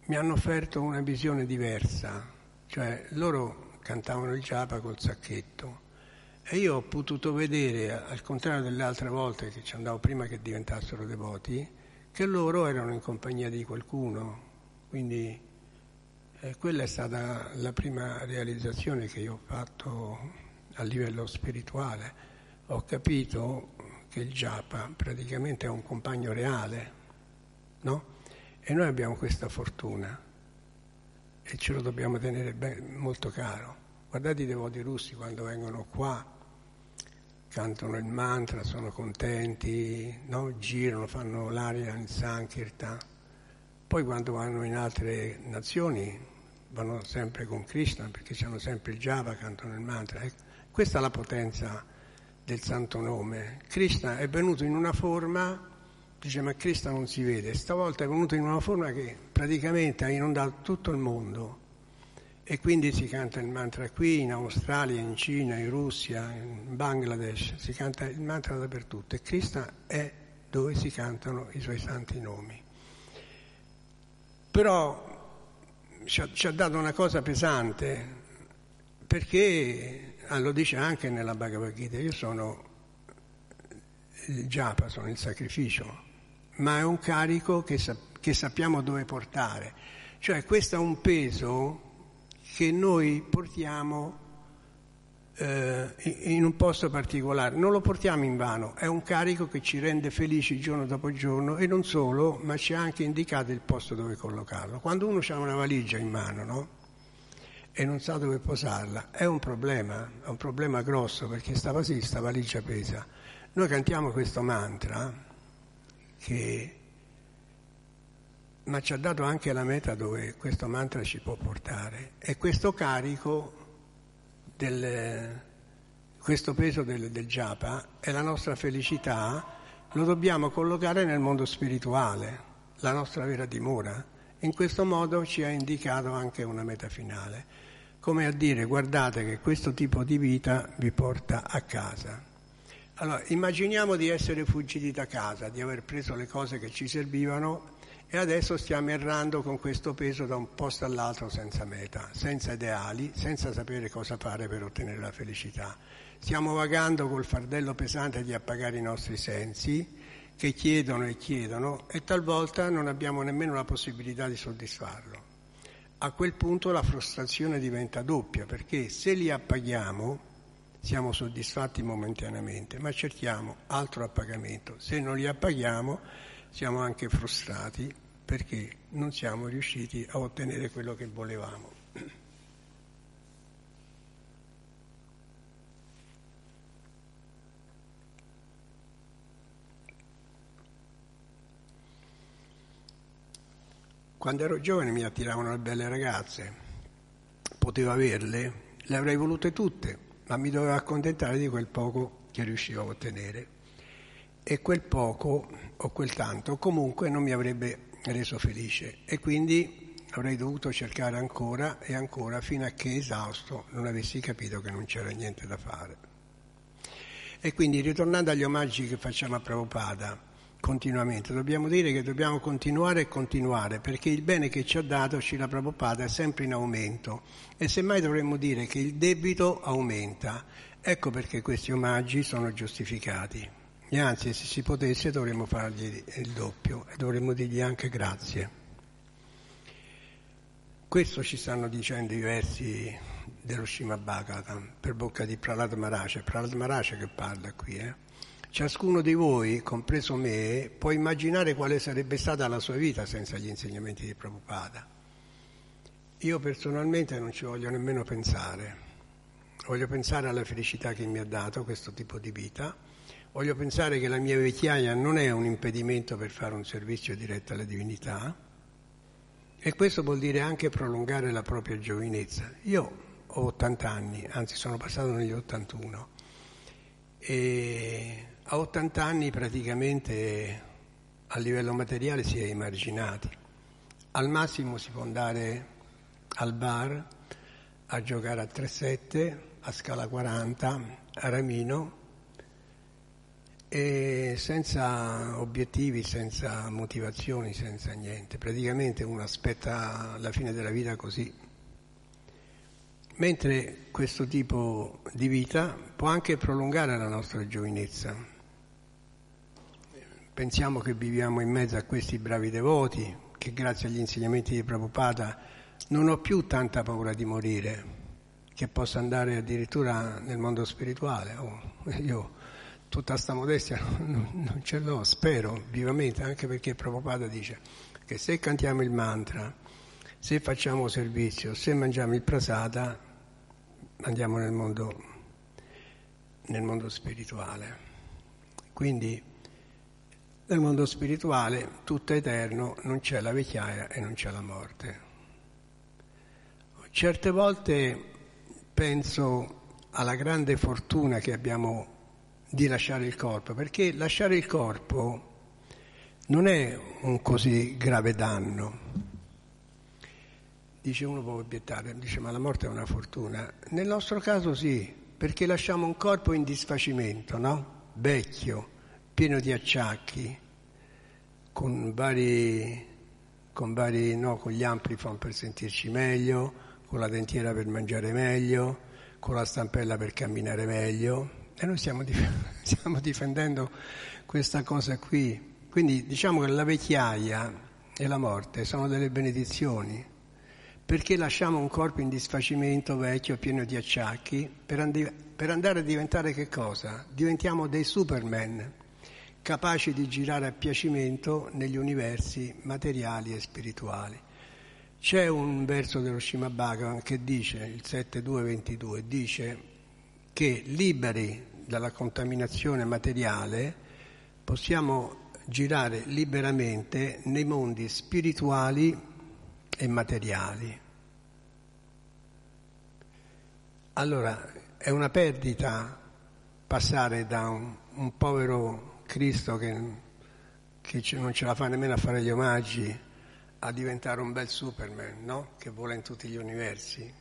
mi hanno offerto una visione diversa, cioè loro cantavano il japa col sacchetto e io ho potuto vedere, al contrario delle altre volte che ci andavo prima che diventassero devoti, che loro erano in compagnia di qualcuno, quindi quella è stata la prima realizzazione che io ho fatto a livello spirituale. Ho capito che il japa praticamente è un compagno reale, no? E noi abbiamo questa fortuna e ce lo dobbiamo tenere molto caro. Guardate i devoti russi quando vengono qua, cantano il mantra, sono contenti, no? Girano, fanno l'aria in Sankirtan. Poi quando vanno in altre nazioni vanno sempre con Krishna perché hanno sempre il japa, cantano il mantra. E questa è la potenza del santo nome. Krishna è venuto in una forma, dice, ma Cristo non si vede, stavolta è venuto in una forma che praticamente ha inondato tutto il mondo e quindi si canta il mantra qui, in Australia, in Cina, in Russia, in Bangladesh, si canta il mantra dappertutto e Cristo è dove si cantano i suoi santi nomi. Però ci ha dato una cosa pesante perché, lo dice anche nella Bhagavad Gita, io sono il japa, sono il sacrificio, ma è un carico che sappiamo dove portare. Cioè questo è un peso che noi portiamo in un posto particolare, non lo portiamo in vano, è un carico che ci rende felici giorno dopo giorno e non solo, ma ci ha anche indicato il posto dove collocarlo. Quando uno ha una valigia in mano, no? E non sa dove posarla, è un problema grosso perché sta valigia pesa. Noi cantiamo questo mantra ma ci ha dato anche la meta dove questo mantra ci può portare e questo carico, questo peso del japa e la nostra felicità lo dobbiamo collocare nel mondo spirituale, la nostra vera dimora. In questo modo ci ha indicato anche una meta finale, come a dire guardate che questo tipo di vita vi porta a casa. Allora, immaginiamo di essere fuggiti da casa, di aver preso le cose che ci servivano e adesso stiamo errando con questo peso da un posto all'altro senza meta, senza ideali, senza sapere cosa fare per ottenere la felicità. Stiamo vagando col fardello pesante di appagare i nostri sensi che chiedono e talvolta non abbiamo nemmeno la possibilità di soddisfarlo. A quel punto la frustrazione diventa doppia perché se li appaghiamo siamo soddisfatti momentaneamente, ma cerchiamo altro appagamento. Se non li appaghiamo siamo anche frustrati perché non siamo riusciti a ottenere quello che volevamo. Quando ero giovane mi attiravano le belle ragazze, potevo averle, le avrei volute tutte, ma mi dovevo accontentare di quel poco che riuscivo a ottenere e quel poco o quel tanto comunque non mi avrebbe reso felice e quindi avrei dovuto cercare ancora e ancora fino a che esausto non avessi capito che non c'era niente da fare. E quindi ritornando agli omaggi che facciamo a Prabhupada, continuamente. Dobbiamo dire che dobbiamo continuare e continuare, perché il bene che ci ha dato Śrīla Prabhupāda è sempre in aumento, e semmai dovremmo dire che il debito aumenta. Ecco perché questi omaggi sono giustificati, e anzi, se si potesse, dovremmo fargli il doppio e dovremmo dirgli anche grazie. Questo ci stanno dicendo i versi dello Śrīmad Bhagavatam per bocca di Prahlāda Mahārāja. Prahlāda Mahārāja che parla qui, Ciascuno di voi, compreso me, può immaginare quale sarebbe stata la sua vita senza gli insegnamenti di Prabhupada. Io personalmente non ci voglio nemmeno pensare. Voglio pensare alla felicità che mi ha dato questo tipo di vita. Voglio pensare che la mia vecchiaia non è un impedimento per fare un servizio diretto alla divinità. E questo vuol dire anche prolungare la propria giovinezza. Io ho 80 anni, anzi sono passato negli 81. E a 80 anni praticamente a livello materiale si è emarginati. Al massimo si può andare al bar a giocare a 3-7, a scala 40, a ramino, e senza obiettivi, senza motivazioni, senza niente. Praticamente uno aspetta la fine della vita così. Mentre questo tipo di vita può anche prolungare la nostra giovinezza. Pensiamo che viviamo in mezzo a questi bravi devoti, che grazie agli insegnamenti di Prabhupada non ho più tanta paura di morire, che posso andare addirittura nel mondo spirituale. Io tutta sta modestia non ce l'ho, spero vivamente, anche perché Prabhupada dice che se cantiamo il mantra, se facciamo servizio, se mangiamo il prasada, andiamo nel mondo spirituale. Quindi nel mondo spirituale tutto è eterno, non c'è la vecchiaia e non c'è la morte. Certe volte penso alla grande fortuna che abbiamo di lasciare il corpo, perché lasciare il corpo non è un così grave danno. Dice uno, può obiettare, dice ma la morte è una fortuna. Nel nostro caso sì, perché lasciamo un corpo in disfacimento, no? Vecchio, pieno di acciacchi, con gli amplifon per sentirci meglio, con la dentiera per mangiare meglio, con la stampella per camminare meglio, e noi stiamo difendendo questa cosa qui. Quindi diciamo che la vecchiaia e la morte sono delle benedizioni, perché lasciamo un corpo in disfacimento, vecchio, pieno di acciacchi, per andare a diventare che cosa? Diventiamo dei superman, capaci di girare a piacimento negli universi materiali e spirituali. C'è un verso dello Śrīmad Bhagavatam che dice, il 7.2.22, dice che liberi dalla contaminazione materiale possiamo girare liberamente nei mondi spirituali e materiali. Allora è una perdita passare da un povero Cristo che non ce la fa nemmeno a fare gli omaggi, a diventare un bel Superman, no? Che vola in tutti gli universi.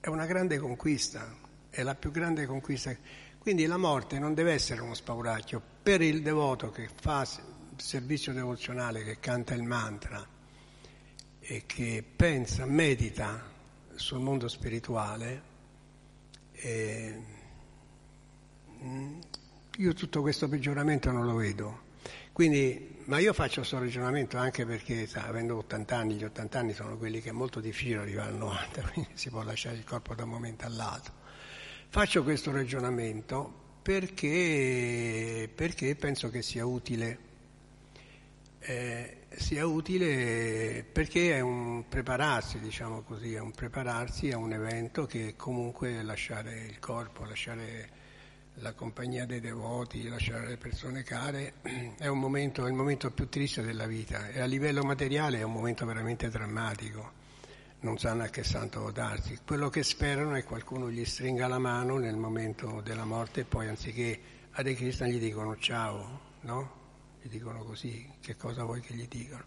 È una grande conquista, è la più grande conquista. Quindi la morte non deve essere uno spauracchio per il devoto che fa servizio devozionale, che canta il mantra e che pensa, medita sul mondo spirituale. E io tutto questo peggioramento non lo vedo. Quindi, ma io faccio questo ragionamento anche perché, avendo 80 anni, gli 80 anni sono quelli che è molto difficile arrivare al 90, quindi si può lasciare il corpo da un momento all'altro. Faccio questo ragionamento perché penso che sia utile. Sia utile perché è un prepararsi, diciamo così, è un prepararsi a un evento che comunque lasciare il corpo, lasciare la compagnia dei devoti, lasciare le persone care è un momento, è il momento più triste della vita, e a livello materiale è un momento veramente drammatico. Non sanno a che santo votarsi. Quello che sperano è qualcuno gli stringa la mano nel momento della morte, e poi anziché Hare Krishna gli dicono ciao, no? Gli dicono così, che cosa vuoi che gli dicano?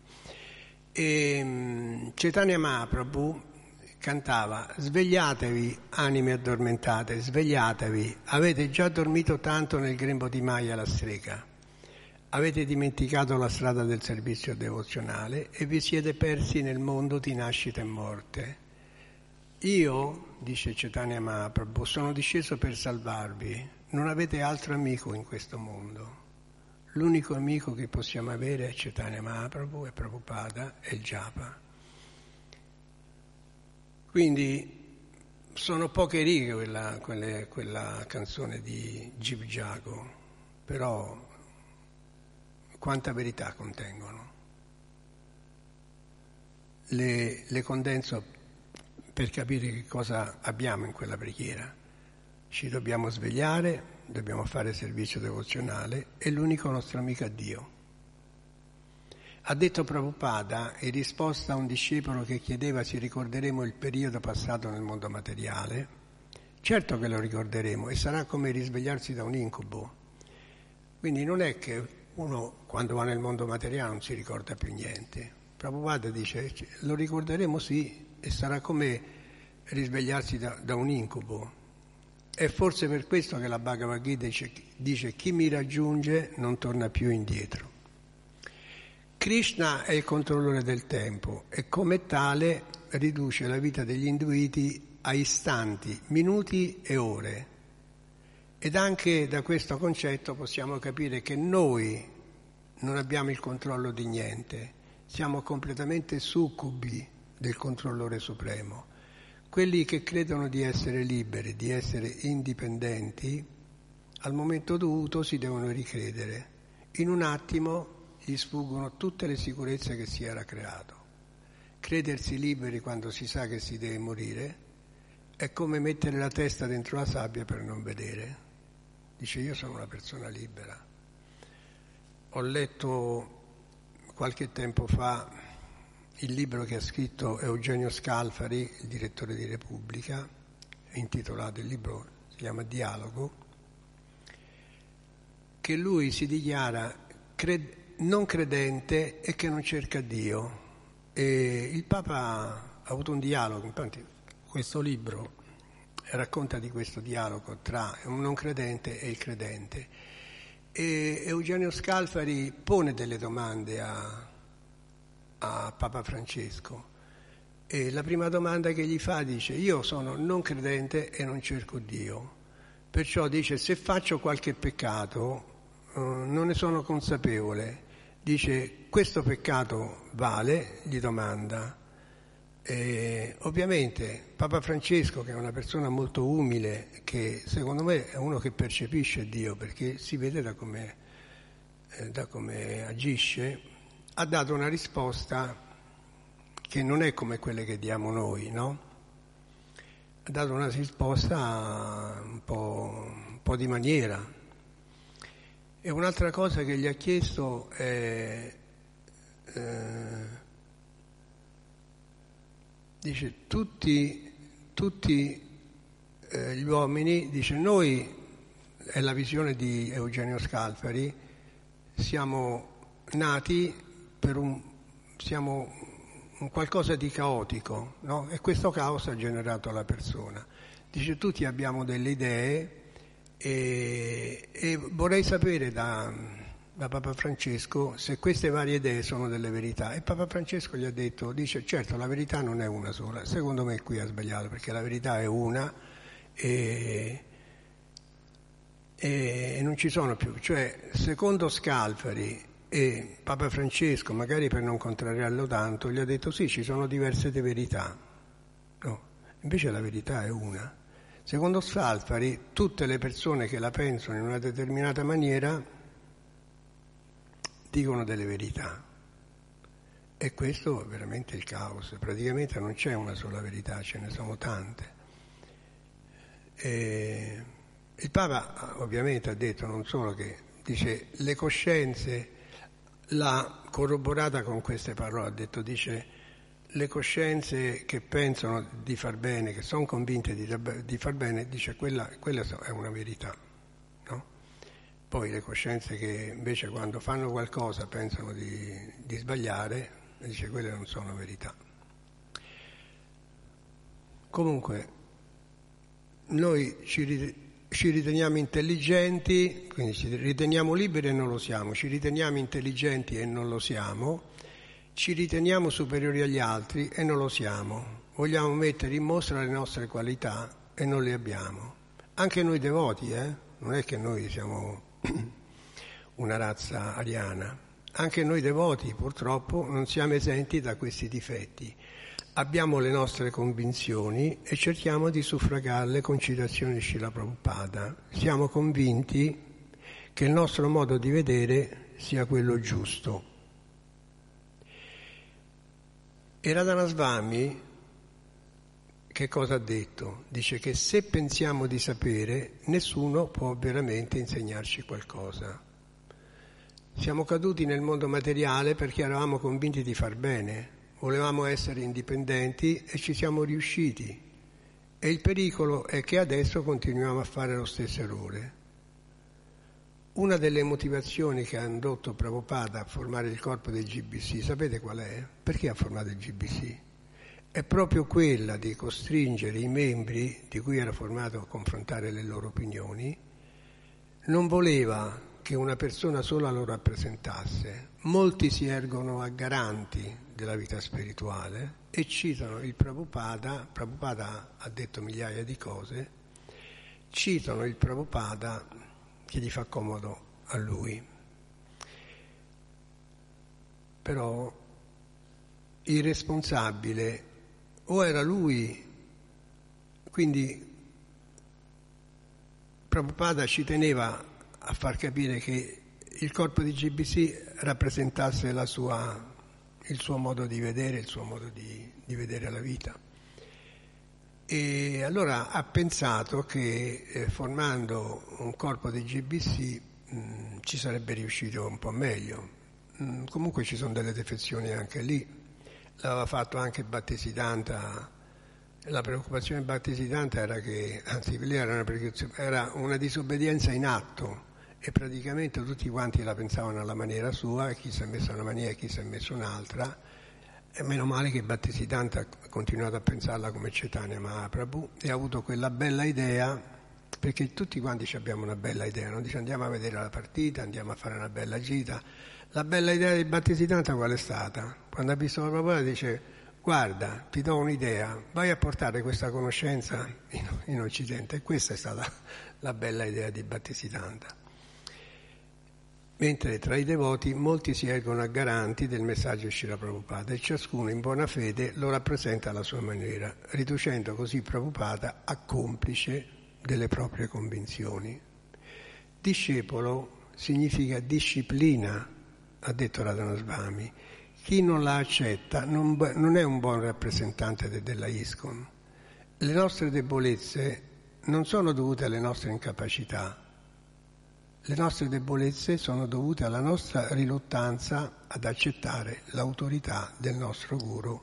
E Caitanya Mahaprabhu cantava: svegliatevi anime addormentate, svegliatevi, avete già dormito tanto nel grembo di Maya la strega, Avete dimenticato la strada del servizio devozionale e vi siete persi nel mondo di nascita e morte. Io, dice Caitanya Mahaprabhu, sono disceso per salvarvi. Non avete altro amico in questo mondo. L'unico amico che possiamo avere è Caitanya Mahaprabhu, è Prabhupada, è il Japa. Quindi sono poche righe quella canzone di Jib Jago, però quanta verità contengono. Le condenso per capire che cosa abbiamo in quella preghiera. Ci dobbiamo svegliare, dobbiamo fare servizio devozionale e l'unico nostro amico è Dio. Ha detto Prabhupada, in risposta a un discepolo che chiedeva se ricorderemo il periodo passato nel mondo materiale, certo che lo ricorderemo e sarà come risvegliarsi da un incubo. Quindi non è che uno quando va nel mondo materiale non si ricorda più niente. Prabhupada dice, lo ricorderemo sì e sarà come risvegliarsi da un incubo. È forse per questo che la Bhagavad Gita dice chi mi raggiunge non torna più indietro. Krishna è il controllore del tempo e come tale riduce la vita degli induiti a istanti, minuti e ore. Ed anche da questo concetto possiamo capire che noi non abbiamo il controllo di niente, siamo completamente succubi del controllore supremo. Quelli che credono di essere liberi, di essere indipendenti, al momento dovuto si devono ricredere. In un attimo gli sfuggono tutte le sicurezze che si era creato. Credersi liberi quando si sa che si deve morire è come mettere la testa dentro la sabbia per non vedere. Dice, io sono una persona libera. Ho letto qualche tempo fa il libro che ha scritto Eugenio Scalfari, il direttore di Repubblica, intitolato, il libro si chiama Dialogo, che lui si dichiara non credente e che non cerca Dio. E il Papa ha avuto un dialogo, infatti questo libro racconta di questo dialogo tra un non credente e il credente, e Eugenio Scalfari pone delle domande a Papa Francesco, e la prima domanda che gli fa dice: io sono non credente e non cerco Dio, perciò dice se faccio qualche peccato non ne sono consapevole. Dice, questo peccato vale? Gli domanda. E ovviamente Papa Francesco, che è una persona molto umile, che secondo me è uno che percepisce Dio, perché si vede da come agisce, ha dato una risposta che non è come quelle che diamo noi, no? Ha dato una risposta un po' di maniera. E un'altra cosa che gli ha chiesto è, dice, tutti gli uomini, dice, noi, è la visione di Eugenio Scalfari, siamo nati per un qualcosa di caotico, no? E questo caos ha generato la persona. Dice, tutti abbiamo delle idee. E vorrei sapere da Papa Francesco se queste varie idee sono delle verità. E Papa Francesco gli ha detto, dice, certo, la verità non è una sola. Secondo me qui ha sbagliato, perché la verità è una e non ci sono più. Cioè, secondo Scalfari e Papa Francesco, magari per non contrariarlo tanto, gli ha detto sì, ci sono diverse verità. No, invece la verità è una. Secondo Scalfari, tutte le persone che la pensano in una determinata maniera dicono delle verità. E questo è veramente il caos. Praticamente non c'è una sola verità, ce ne sono tante. E il Papa ovviamente ha detto non solo che, dice, le coscienze, l'ha corroborata con queste parole, ha detto, dice, le coscienze che pensano di far bene, che sono convinte di far bene, dice quella è una verità, no? Poi le coscienze che invece quando fanno qualcosa pensano di sbagliare, dice quelle non sono verità. Comunque noi ci ci riteniamo intelligenti, quindi ci riteniamo liberi e non lo siamo, ci riteniamo intelligenti e non lo siamo, ci riteniamo superiori agli altri e non lo siamo, vogliamo mettere in mostra le nostre qualità e non le abbiamo. Anche noi devoti, non è che noi siamo una razza ariana, anche noi devoti purtroppo non siamo esenti da questi difetti. Abbiamo le nostre convinzioni e cerchiamo di suffragarle con citazioni di Śrīla Prabhupāda. Siamo convinti che il nostro modo di vedere sia quello giusto. E Radhanath Swami che cosa ha detto? Dice che se pensiamo di sapere, nessuno può veramente insegnarci qualcosa. Siamo caduti nel mondo materiale perché eravamo convinti di far bene. Volevamo essere indipendenti e ci siamo riusciti, e il pericolo è che adesso continuiamo a fare lo stesso errore. Una delle motivazioni che ha indotto Prabhupada a formare il corpo del GBC, sapete qual è? Perché ha formato il GBC? È proprio quella di costringere i membri di cui era formato a confrontare le loro opinioni. Non voleva che una persona sola lo rappresentasse. Molti si ergono a garanti della vita spirituale e citano il Prabhupada. Prabhupada ha detto migliaia di cose, citano il Prabhupada che gli fa comodo a lui. Però il responsabile o era lui, quindi Prabhupada ci teneva a far capire che il corpo di GBC rappresentasse il suo modo di vedere, il suo modo di vedere la vita. E allora ha pensato che formando un corpo di GBC ci sarebbe riuscito un po' meglio. Comunque ci sono delle defezioni anche lì. L'aveva fatto anche Bhaktisiddhanta. La preoccupazione di Bhaktisiddhanta era che, anzi, era una disobbedienza in atto. E praticamente tutti quanti la pensavano alla maniera sua, chi si è messo una maniera e chi si è messo un'altra, e meno male che Bhaktisiddhanta ha continuato a pensarla come Caitanya Mahaprabhu e ha avuto quella bella idea, perché tutti quanti abbiamo una bella idea, non dice andiamo a vedere la partita, andiamo a fare una bella gita. La bella idea di Bhaktisiddhanta qual è stata? Quando ha visto la proposta dice guarda, ti do un'idea, vai a portare questa conoscenza in Occidente, e questa è stata la bella idea di Bhaktisiddhanta. Mentre tra i devoti molti si ergono a garanti del messaggio di Śrīla Prabhupāda e ciascuno in buona fede lo rappresenta alla sua maniera, riducendo così Prabhupāda a complice delle proprie convinzioni. Discepolo significa disciplina, ha detto Radhanath Swami. Chi non la accetta non è un buon rappresentante della Iskcon. Le nostre debolezze non sono dovute alle nostre incapacità. Le nostre debolezze sono dovute alla nostra riluttanza ad accettare l'autorità del nostro guru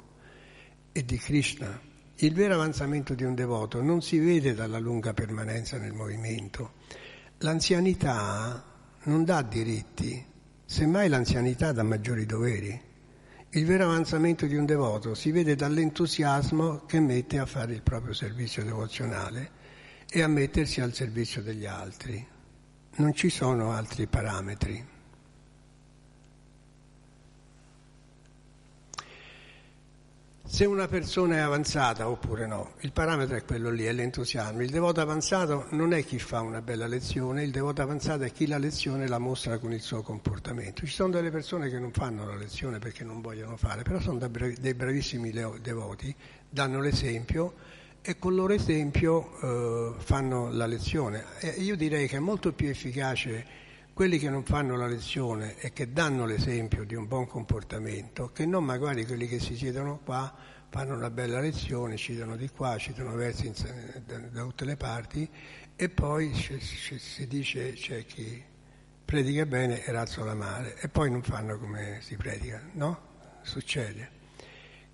e di Krishna. Il vero avanzamento di un devoto non si vede dalla lunga permanenza nel movimento. L'anzianità non dà diritti, semmai l'anzianità dà maggiori doveri. Il vero avanzamento di un devoto si vede dall'entusiasmo che mette a fare il proprio servizio devozionale e a mettersi al servizio degli altri. Non ci sono altri parametri. Se una persona è avanzata oppure no, il parametro è quello lì, è l'entusiasmo. Il devoto avanzato non è chi fa una bella lezione, il devoto avanzato è chi la lezione la mostra con il suo comportamento. Ci sono delle persone che non fanno la lezione perché non vogliono fare, però sono dei bravissimi devoti, danno l'esempio, e con loro esempio fanno la lezione. E io direi che è molto più efficace quelli che non fanno la lezione e che danno l'esempio di un buon comportamento, che non magari quelli che si siedono qua, fanno una bella lezione, citano di qua, citano versi da tutte le parti, e poi si dice c'è chi predica bene e razzola male, e poi non fanno come si predica, no? Succede.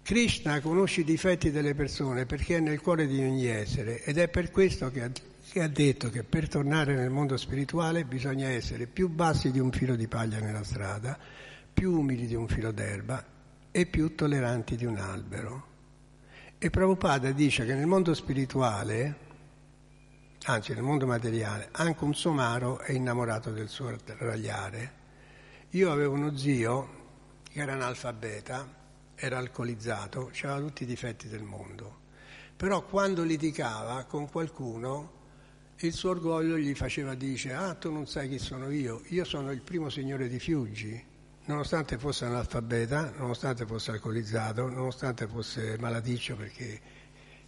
Krishna conosce i difetti delle persone perché è nel cuore di ogni essere, ed è per questo che ha detto che per tornare nel mondo spirituale bisogna essere più bassi di un filo di paglia nella strada, più umili di un filo d'erba e più tolleranti di un albero. E Prabhupada dice che nel mondo spirituale anzi nel mondo materiale, anche un somaro è innamorato del suo ragliare. Io avevo uno zio che era analfabeta, era alcolizzato, aveva tutti i difetti del mondo, però quando litigava con qualcuno il suo orgoglio gli faceva dire: ah, tu non sai chi sono io sono il primo signore di Fiuggi, nonostante fosse analfabeta, nonostante fosse alcolizzato, nonostante fosse malaticcio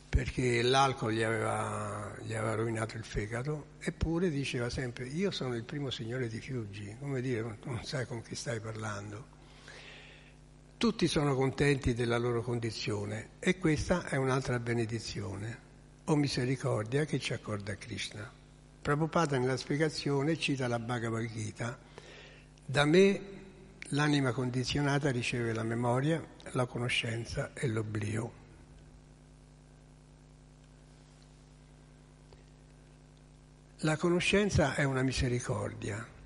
perché l'alcol gli aveva rovinato il fegato, eppure diceva sempre: io sono il primo signore di Fiuggi, come dire, tu non sai con chi stai parlando. Tutti sono contenti della loro condizione e questa è un'altra benedizione o misericordia che ci accorda Krishna. Prabhupada nella spiegazione cita la Bhagavad Gita: da me l'anima condizionata riceve la memoria, la conoscenza e l'oblio. La conoscenza è una misericordia.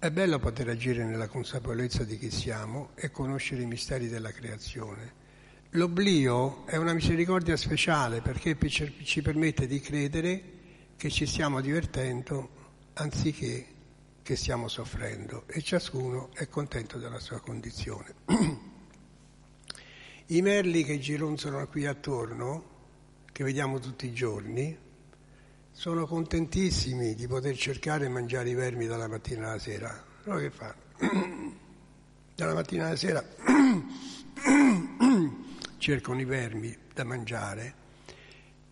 È bello poter agire nella consapevolezza di chi siamo e conoscere i misteri della creazione. L'oblio è una misericordia speciale perché ci permette di credere che ci stiamo divertendo anziché che stiamo soffrendo, e ciascuno è contento della sua condizione. I merli che gironzano qui attorno, che vediamo tutti i giorni, sono contentissimi di poter cercare e mangiare i vermi dalla mattina alla sera. Loro che fanno? Dalla mattina alla sera cercano i vermi da mangiare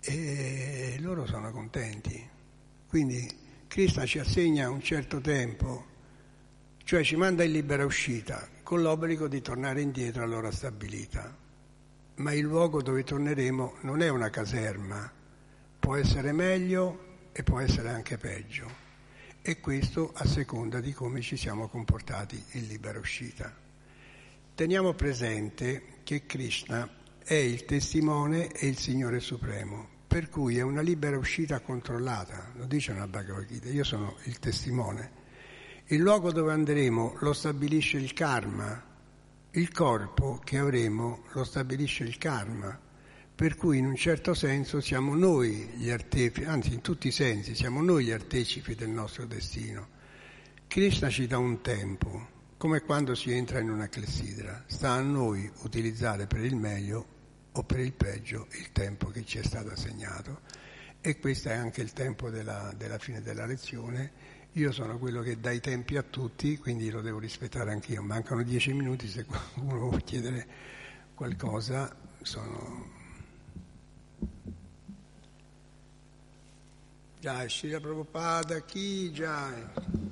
e loro sono contenti. Quindi Krishna ci assegna un certo tempo, cioè ci manda in libera uscita con l'obbligo di tornare indietro all'ora stabilita, ma il luogo dove torneremo non è una caserma, può essere meglio e può essere anche peggio, e questo a seconda di come ci siamo comportati in libera uscita. Teniamo presente che Krishna è il testimone e il Signore Supremo, per cui è una libera uscita controllata, lo dice nella Bhagavad Gita: io sono il testimone. Il luogo dove andremo lo stabilisce il karma, il corpo che avremo lo stabilisce il karma, per cui in un certo senso siamo noi gli artefici, anzi in tutti i sensi siamo noi gli artefici del nostro destino. Krishna ci dà un tempo, come quando si entra in una clessidra, sta a noi utilizzare per il meglio o per il peggio il tempo che ci è stato assegnato, e questo è anche il tempo della fine della lezione. Io sono quello che dà i tempi a tutti, quindi lo devo rispettare anch'io. Mancano 10 minuti, se qualcuno vuole chiedere qualcosa sono... Jai Śrīla Prabhupāda Ki Jai.